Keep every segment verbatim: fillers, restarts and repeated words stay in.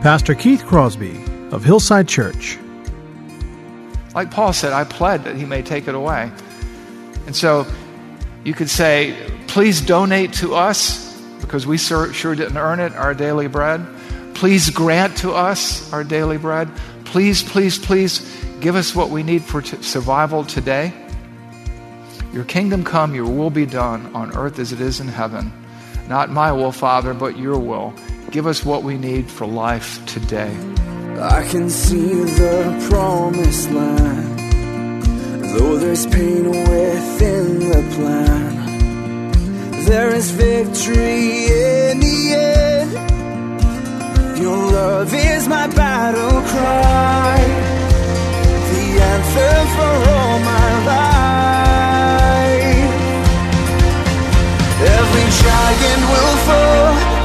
Pastor Keith Crosby of Hillside Church. Like Paul said, I pled that he may take it away. And so you could say, please donate to us, because we sure didn't earn it, our daily bread. Please grant to us our daily bread. Please, please, please give us what we need for t- survival today. Your kingdom come, your will be done on earth as it is in heaven. Not my will, Father, but your will. Give us what we need for life today. I can see the promised land, though there's pain within the plan. There is victory in the end. Your love is my battle cry, the answer for all my life. Every giant will fall,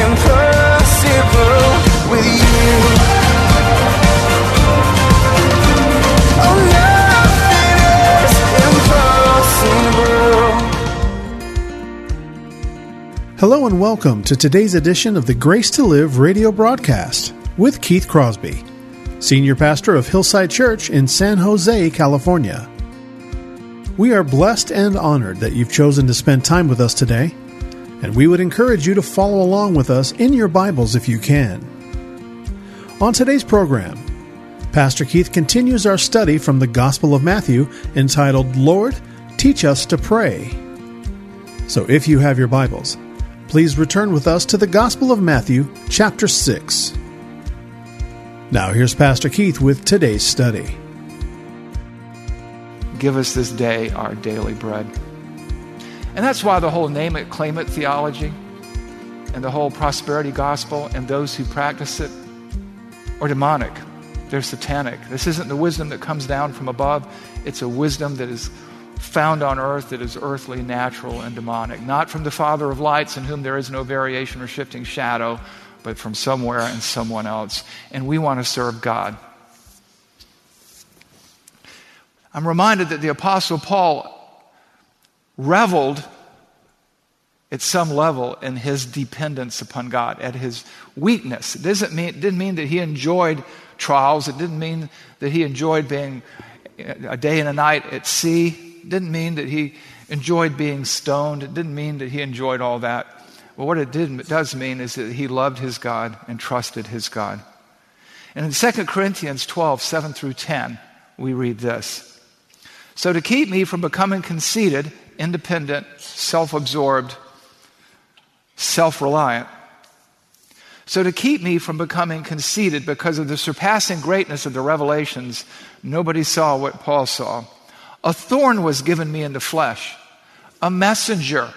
impossible with you. Oh, nothing is impossible. Hello and welcome to today's edition of the Grace to Live radio broadcast with Keith Crosby, Senior Pastor of Hillside Church in San Jose, California. We are blessed and honored that you've chosen to spend time with us today, and we would encourage you to follow along with us in your Bibles if you can. On today's program, Pastor Keith continues our study from the Gospel of Matthew entitled, Lord, Teach Us to Pray. So if you have your Bibles, please return with us to the Gospel of Matthew, chapter six. Now here's Pastor Keith with today's study. Give us this day our daily bread. And that's why the whole name it, claim it theology and the whole prosperity gospel and those who practice it are demonic. They're satanic. This isn't the wisdom that comes down from above. It's a wisdom that is found on earth that is earthly, natural, and demonic. Not from the Father of lights, in whom there is no variation or shifting shadow, but from somewhere and someone else. And we want to serve God. I'm reminded that the Apostle Paul reveled at some level in his dependence upon God, at his weakness. It doesn't mean, it didn't mean that he enjoyed trials. It didn't mean that he enjoyed being a day and a night at sea. It didn't mean that he enjoyed being stoned. It didn't mean that he enjoyed all that. But what it, did, it does mean is that he loved his God and trusted his God. And in Second Corinthians twelve, seven through ten, we read this. So to keep me from becoming conceited, independent, self-absorbed, self-reliant. So to keep me from becoming conceited because of the surpassing greatness of the revelations, nobody saw what Paul saw. A thorn was given me in the flesh, a messenger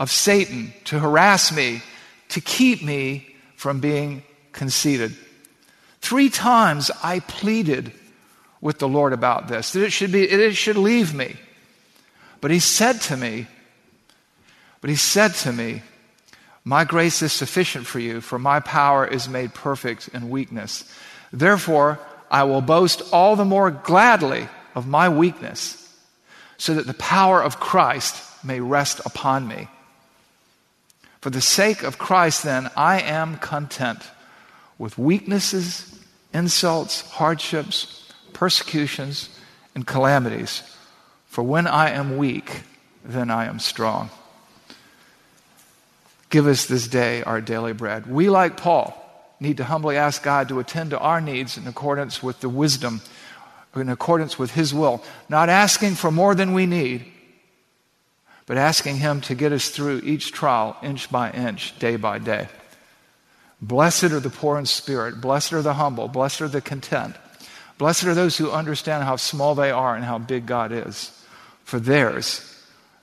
of Satan to harass me, to keep me from being conceited. Three times I pleaded with the Lord about this, that it should be, it should leave me. But he said to me, but he said to me, my grace is sufficient for you, for my power is made perfect in weakness. Therefore, I will boast all the more gladly of my weakness, so that the power of Christ may rest upon me. For the sake of Christ, then, I am content with weaknesses, insults, hardships, persecutions, and calamities. For when I am weak, then I am strong. Give us this day our daily bread. We, like Paul, need to humbly ask God to attend to our needs in accordance with the wisdom, in accordance with his will, not asking for more than we need, but asking him to get us through each trial inch by inch, day by day. Blessed are the poor in spirit. Blessed are the humble. Blessed are the content. Blessed are those who understand how small they are and how big God is. For theirs,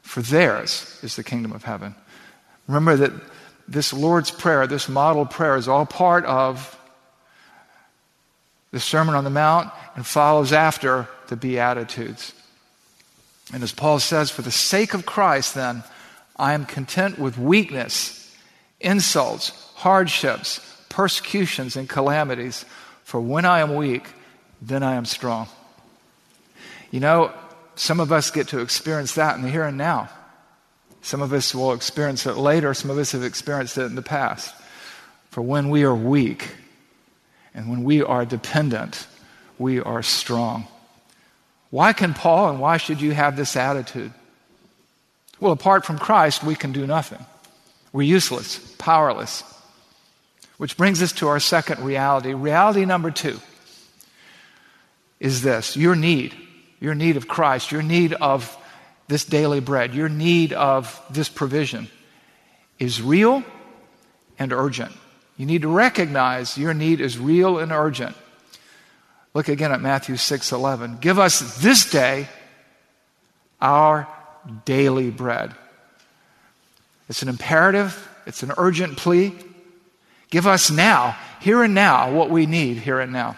for theirs is the kingdom of heaven. Remember that this Lord's Prayer, this model prayer, is all part of the Sermon on the Mount and follows after the Beatitudes. And as Paul says, for the sake of Christ, then, I am content with weakness, insults, hardships, persecutions, and calamities. For when I am weak, then I am strong. You know, some of us get to experience that in the here and now. Some of us will experience it later. Some of us have experienced it in the past. For when we are weak and when we are dependent, we are strong. Why can Paul and why should you have this attitude? Well, apart from Christ, we can do nothing. We're useless, powerless. Which brings us to our second reality. Reality number two is this: your need, your need of Christ, your need of this daily bread, your need of this provision is real and urgent. You need to recognize your need is real and urgent. Look again at Matthew six eleven. Give us this day our daily bread. It's an imperative. It's an urgent plea. Give us now, here and now, what we need here and now.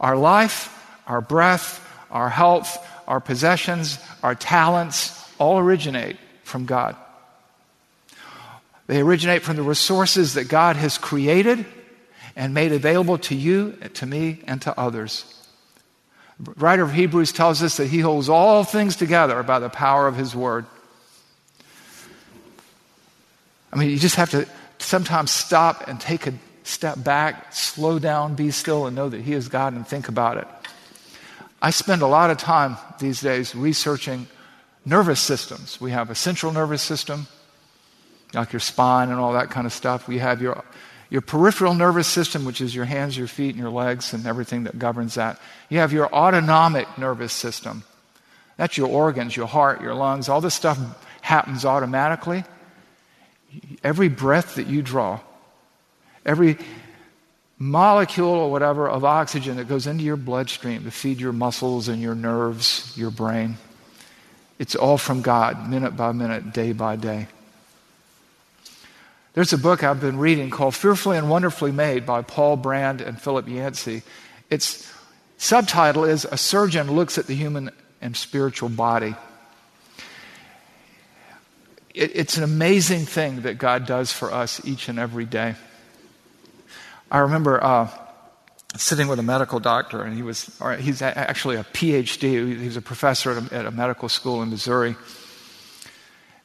Our life, our breath, our health, our possessions, our talents all originate from God. They originate from the resources that God has created and made available to you, to me, and to others. The writer of Hebrews tells us that he holds all things together by the power of his word. I mean, you just have to sometimes stop and take a step back, slow down, be still, and know that he is God and think about it. I spend a lot of time these days researching nervous systems. We have a central nervous system, like your spine and all that kind of stuff. We have your Your peripheral nervous system, which is your hands, your feet, and your legs, and everything that governs that. You have your autonomic nervous system. That's your organs, your heart, your lungs. All this stuff happens automatically. Every breath that you draw, every molecule or whatever of oxygen that goes into your bloodstream to feed your muscles and your nerves, your brain, it's all from God, minute by minute, day by day. There's a book I've been reading called Fearfully and Wonderfully Made by Paul Brand and Philip Yancey. Its subtitle is A Surgeon Looks at the Human and Spiritual Body. It, it's an amazing thing that God does for us each and every day. I remember uh, sitting with a medical doctor, and he was, or he's actually a P H D. He was a professor at a, at a medical school in Missouri.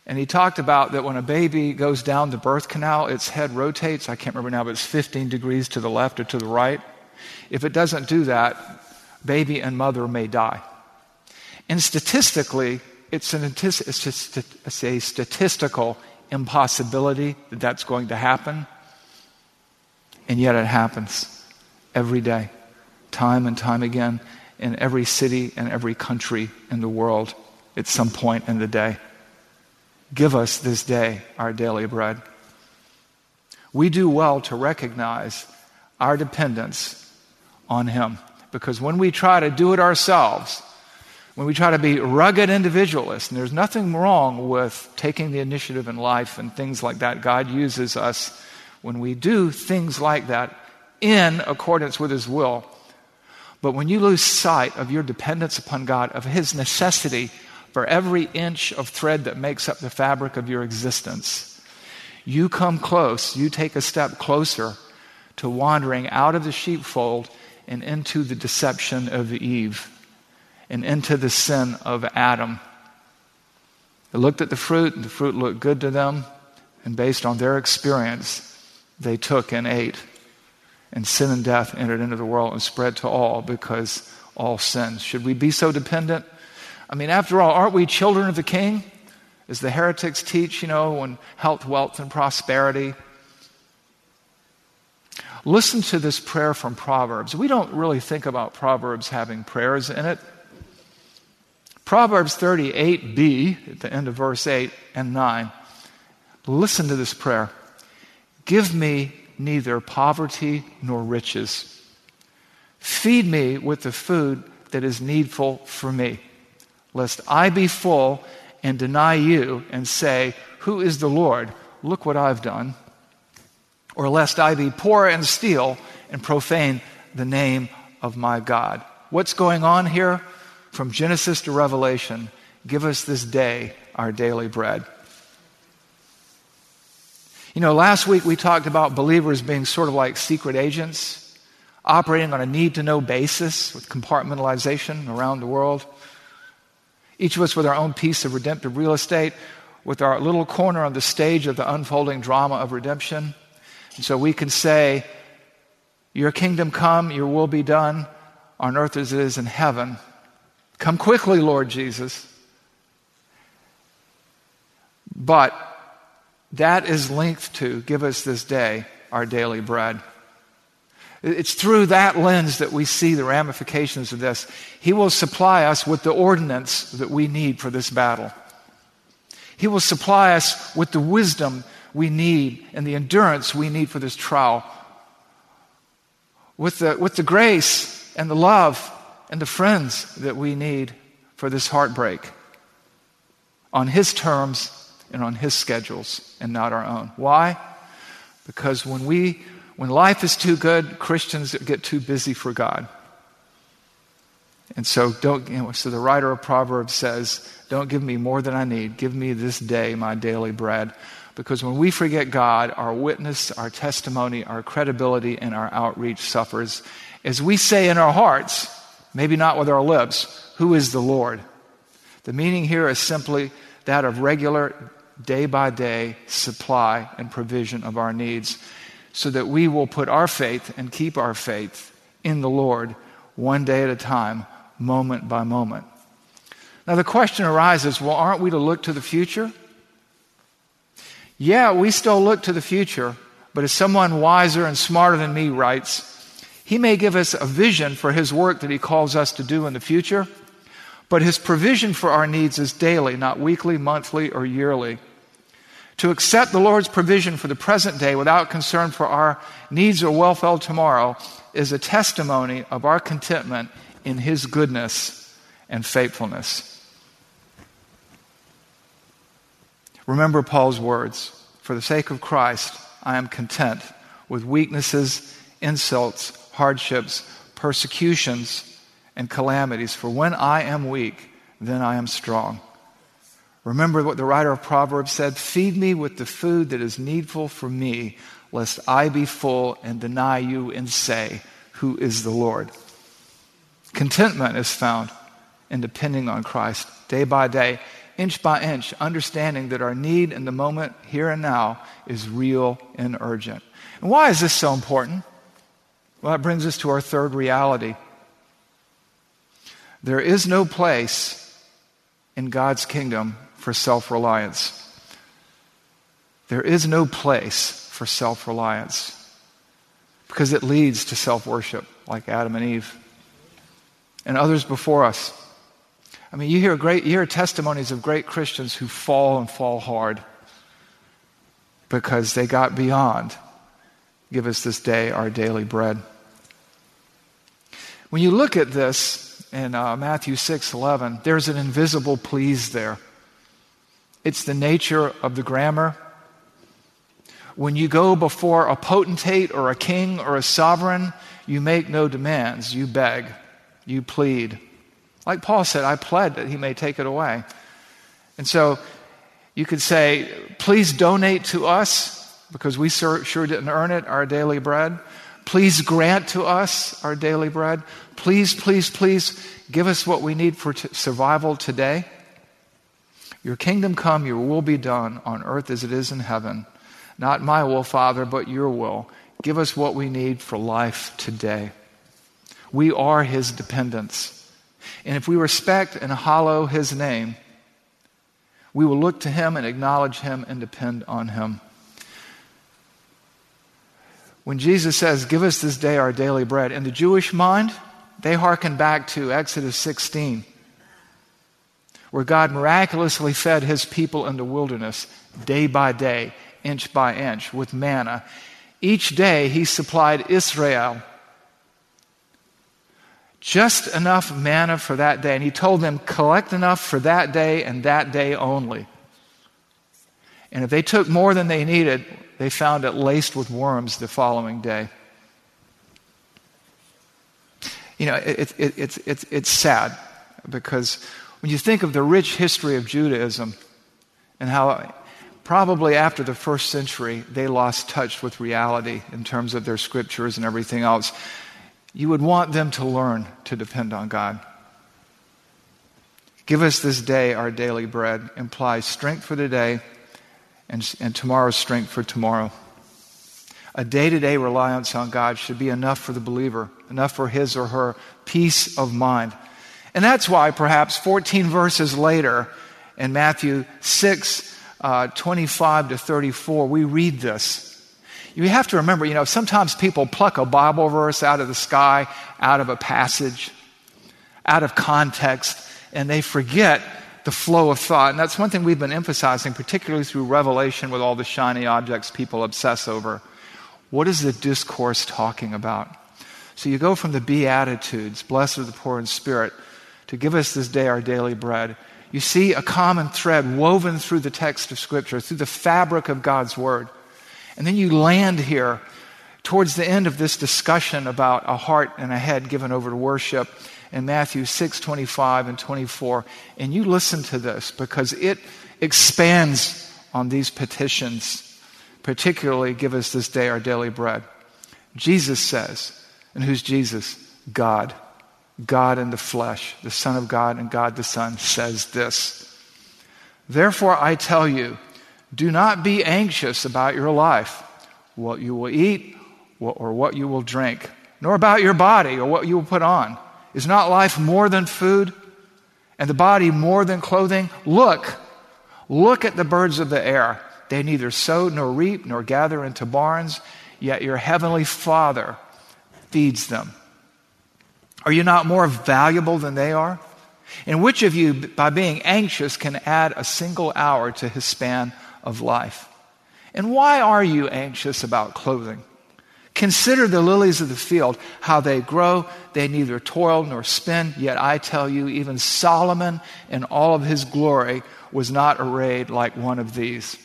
And he talked about that when a baby goes down the birth canal, its head rotates. I can't remember now, but it's fifteen degrees to the left or to the right. If it doesn't do that, baby and mother may die. And statistically, it's, an, it's a statistical impossibility that that's going to happen. And yet it happens every day, time and time again, in every city and every country in the world at some point in the day. Give us this day our daily bread. We do well to recognize our dependence on him, because when we try to do it ourselves, when we try to be rugged individualists, and there's nothing wrong with taking the initiative in life and things like that, God uses us when we do things like that in accordance with his will. But when you lose sight of your dependence upon God, of his necessity for every inch of thread that makes up the fabric of your existence, you come close, you take a step closer to wandering out of the sheepfold and into the deception of Eve and into the sin of Adam. They looked at the fruit, and the fruit looked good to them, and based on their experience, they took and ate. And sin and death entered into the world and spread to all because all sinned. Should we be so dependent? I mean, after all, aren't we children of the King? As the heretics teach, you know, on health, wealth, and prosperity. Listen to this prayer from Proverbs. We don't really think about Proverbs having prayers in it. Proverbs thirty-eight b, at the end of verse eight and nine. Listen to this prayer. Give me neither poverty nor riches. Feed me with the food that is needful for me, lest I be full and deny you and say, who is the Lord? Look what I've done. Or lest I be poor and steal and profane the name of my God. What's going on here? From Genesis to Revelation, give us this day our daily bread. You know, last week we talked about believers being sort of like secret agents, operating on a need-to-know basis with compartmentalization around the world. Each of us with our own piece of redemptive real estate, with our little corner on the stage of the unfolding drama of redemption. And so we can say, your kingdom come, your will be done, on earth as it is in heaven. Come quickly, Lord Jesus. But that is linked to, give us this day our daily bread. It's through that lens that we see the ramifications of this. He will supply us with the ordinance that we need for this battle. He will supply us with the wisdom we need and the endurance we need for this trial. With the, with the grace and the love and the friends that we need for this heartbreak. On His terms and on His schedules and not our own. Why? Because when we when life is too good, Christians get too busy for God. And so don't you know, so the writer of Proverbs says, don't give me more than I need. Give me this day my daily bread. Because when we forget God, our witness, our testimony, our credibility, and our outreach suffers. As we say in our hearts, maybe not with our lips, who is the Lord? The meaning here is simply that of regular, day-by-day supply and provision of our needs, so that we will put our faith and keep our faith in the Lord one day at a time, moment by moment. Now the question arises, well, aren't we to look to the future? Yeah, we still look to the future, but as someone wiser and smarter than me writes, He may give us a vision for His work that He calls us to do in the future, but His provision for our needs is daily, not weekly, monthly, or yearly. To accept the Lord's provision for the present day without concern for our needs or welfare tomorrow is a testimony of our contentment in His goodness and faithfulness. Remember Paul's words, for the sake of Christ, I am content with weaknesses, insults, hardships, persecutions, and calamities. For when I am weak, then I am strong. Remember what the writer of Proverbs said, feed me with the food that is needful for me, lest I be full and deny you and say, who is the Lord? Contentment is found in depending on Christ day by day, inch by inch, understanding that our need in the moment, here and now, is real and urgent. And why is this so important? Well, that brings us to our third reality. There is no place in God's kingdom for self-reliance. There is no place for self-reliance because it leads to self-worship like Adam and Eve and others before us. I mean, you hear great, you hear testimonies of great Christians who fall and fall hard because they got beyond give us this day our daily bread. When you look at this in uh, Matthew six eleven, there's an invisible please there. It's the nature of the grammar. When you go before a potentate or a king or a sovereign, you make no demands, you beg, you plead. Like Paul said, I pled that he may take it away. And so you could say, please donate to us, because we sure didn't earn it, our daily bread. Please grant to us our daily bread. Please, please, please give us what we need for t- survival today. Your kingdom come, your will be done on earth as it is in heaven. Not my will, Father, but your will. Give us what we need for life today. We are His dependents. And if we respect and hallow His name, we will look to Him and acknowledge Him and depend on Him. When Jesus says, give us this day our daily bread, in the Jewish mind, they hearken back to Exodus sixteen, where God miraculously fed His people in the wilderness day by day, inch by inch, with manna. Each day he supplied Israel just enough manna for that day. And he told them, collect enough for that day and that day only. And if they took more than they needed, they found it laced with worms the following day. You know, it, it, it, it, it, it's sad because when you think of the rich history of Judaism and how probably after the first century they lost touch with reality in terms of their scriptures and everything else, you would want them to learn to depend on God. Give us this day our daily bread implies strength for today and, and tomorrow's strength for tomorrow. A day-to-day reliance on God should be enough for the believer, enough for his or her peace of mind. And that's why perhaps fourteen verses later in Matthew six, uh, twenty-five to thirty-four, we read this. You have to remember, you know, sometimes people pluck a Bible verse out of the sky, out of a passage, out of context, and they forget the flow of thought. And that's one thing we've been emphasizing, particularly through Revelation with all the shiny objects people obsess over. What is the discourse talking about? So you go from the Beatitudes, blessed are the poor in spirit, to give us this day our daily bread. You see a common thread woven through the text of Scripture, through the fabric of God's Word. And then you land here towards the end of this discussion about a heart and a head given over to worship in Matthew six, twenty-five and twenty-four. And you listen to this because it expands on these petitions. Particularly, give us this day our daily bread. Jesus says, and who's Jesus? God. God in the flesh, the Son of God and God the Son says this. Therefore, I tell you, do not be anxious about your life, what you will eat or what you will drink, nor about your body or what you will put on. Is not life more than food and the body more than clothing? Look, look at the birds of the air. They neither sow nor reap nor gather into barns, yet your heavenly Father feeds them. Are you not more valuable than they are? And which of you, by being anxious, can add a single hour to his span of life? And why are you anxious about clothing? Consider the lilies of the field, how they grow. They neither toil nor spin. Yet I tell you, even Solomon in all of his glory was not arrayed like one of these.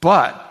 But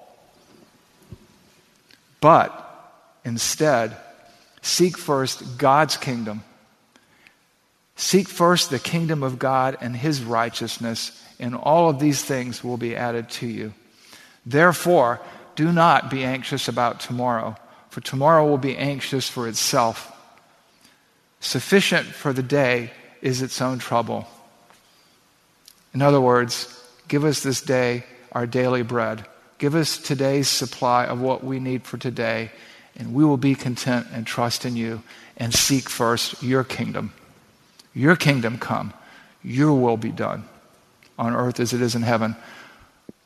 But instead, seek first God's kingdom. Seek first the kingdom of God and his righteousness, and all of these things will be added to you. Therefore, do not be anxious about tomorrow, for tomorrow will be anxious for itself. Sufficient for the day is its own trouble. In other words, give us this day our daily bread. Give us today's supply of what we need for today, and we will be content and trust in you and seek first your kingdom. Your kingdom come. Your will be done on earth as it is in heaven.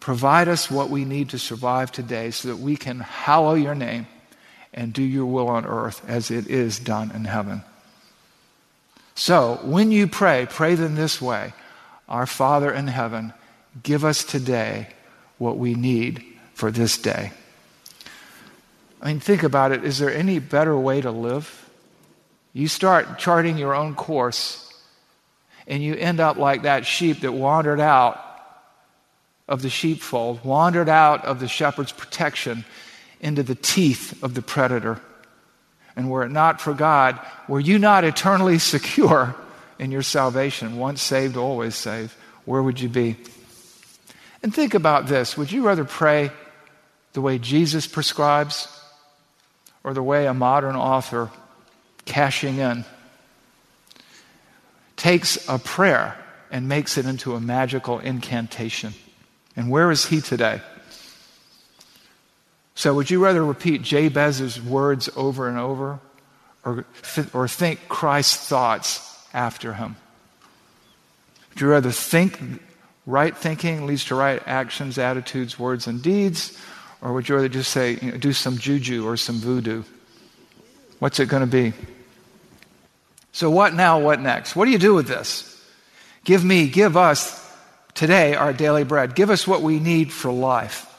Provide us what we need to survive today so that we can hallow your name and do your will on earth as it is done in heaven. So when you pray, pray then this way. Our Father in heaven, give us today what we need for this day. I mean, think about it. Is there any better way to live? You start charting your own course, and you end up like that sheep that wandered out of the sheepfold, wandered out of the shepherd's protection into the teeth of the predator. And were it not for God, were you not eternally secure in your salvation, once saved, always saved, where would you be? And think about this. Would you rather pray the way Jesus prescribes or the way a modern author, cashing in, takes a prayer and makes it into a magical incantation? And where is he today? So would you rather repeat Jabez's words over and over or, th- or think Christ's thoughts after him? Would you rather think right thinking leads to right actions, attitudes, words, and deeds? Or would you rather just say, you know, do some juju or some voodoo? What's it going to be? So what now, what next? What do you do with this? Give me, give us today our daily bread. Give us what we need for life.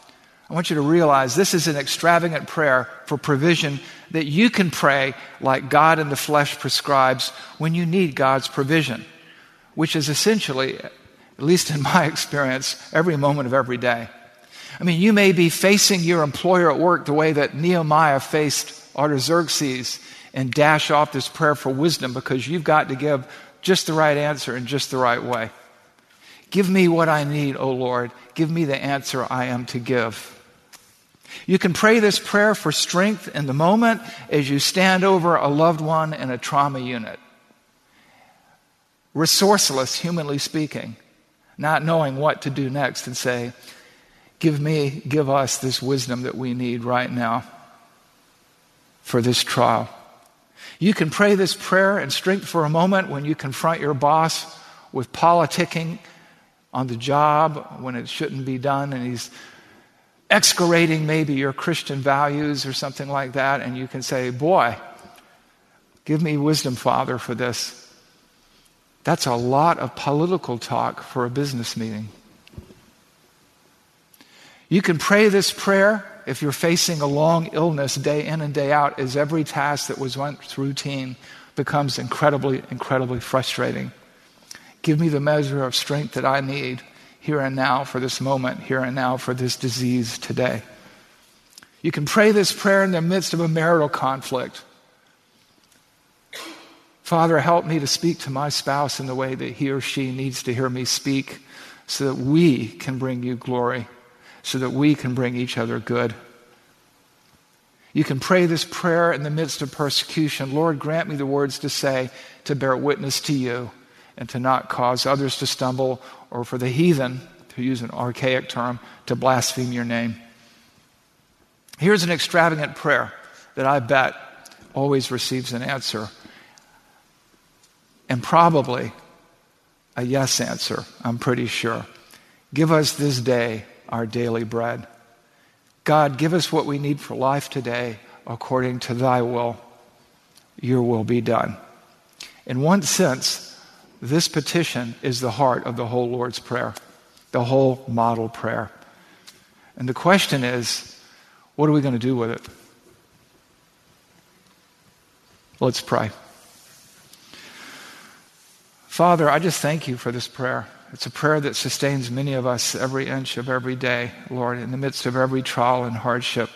I want you to realize this is an extravagant prayer for provision that you can pray like God in the flesh prescribes when you need God's provision, which is essentially, at least in my experience, every moment of every day. I mean, you may be facing your employer at work the way that Nehemiah faced Artaxerxes and dash off this prayer for wisdom because you've got to give just the right answer in just the right way. Give me what I need, O Lord. Give me the answer I am to give. You can pray this prayer for strength in the moment as you stand over a loved one in a trauma unit. Resourceless, humanly speaking, not knowing what to do next, and say, give me, give us this wisdom that we need right now for this trial. You can pray this prayer in strength for a moment when you confront your boss with politicking on the job when it shouldn't be done, and he's excoriating maybe your Christian values or something like that, and you can say, boy, give me wisdom, Father, for this. That's a lot of political talk for a business meeting. You can pray this prayer if you're facing a long illness day in and day out, as every task that was once routine becomes incredibly, incredibly frustrating. Give me the measure of strength that I need here and now for this moment, here and now for this disease today. You can pray this prayer in the midst of a marital conflict. Father, help me to speak to my spouse in the way that he or she needs to hear me speak so that we can bring you glory, so that we can bring each other good. You can pray this prayer in the midst of persecution. Lord, grant me the words to say to bear witness to you, and to not cause others to stumble, or for the heathen, to use an archaic term, to blaspheme your name. Here's an extravagant prayer that I bet always receives an answer, and probably a yes answer, I'm pretty sure. Give us this day our daily bread. God, give us what we need for life today according to thy will. Your will be done. In one sense, this petition is the heart of the whole Lord's Prayer, the whole model prayer. And the question is, what are we going to do with it? Let's pray. Father, I just thank you for this prayer. It's a prayer that sustains many of us every inch of every day, Lord, in the midst of every trial and hardship.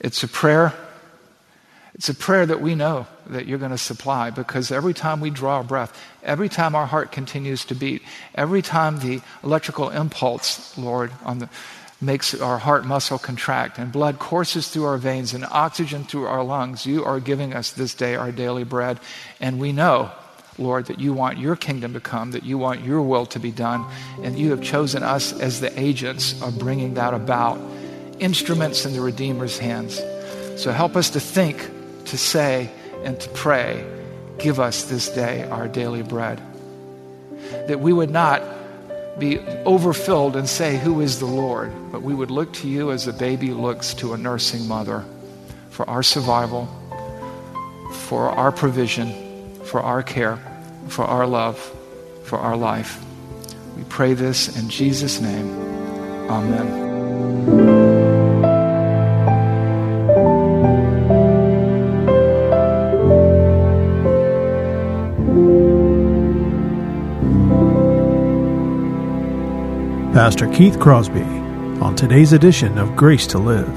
It's a prayer It's a prayer that we know that you're going to supply, because every time we draw a breath, every time our heart continues to beat, every time the electrical impulse, Lord, on the, makes our heart muscle contract and blood courses through our veins and oxygen through our lungs, you are giving us this day our daily bread. And we know, Lord, that you want your kingdom to come, that you want your will to be done, and you have chosen us as the agents of bringing that about, instruments in the Redeemer's hands. So help us to think, to say, and to pray, give us this day our daily bread. That we would not be overfilled and say, who is the Lord? But we would look to you as a baby looks to a nursing mother for our survival, for our provision, for our care, for our love, for our life. We pray this in Jesus' name. Amen. Pastor Keith Crosby on today's edition of Grace to Live.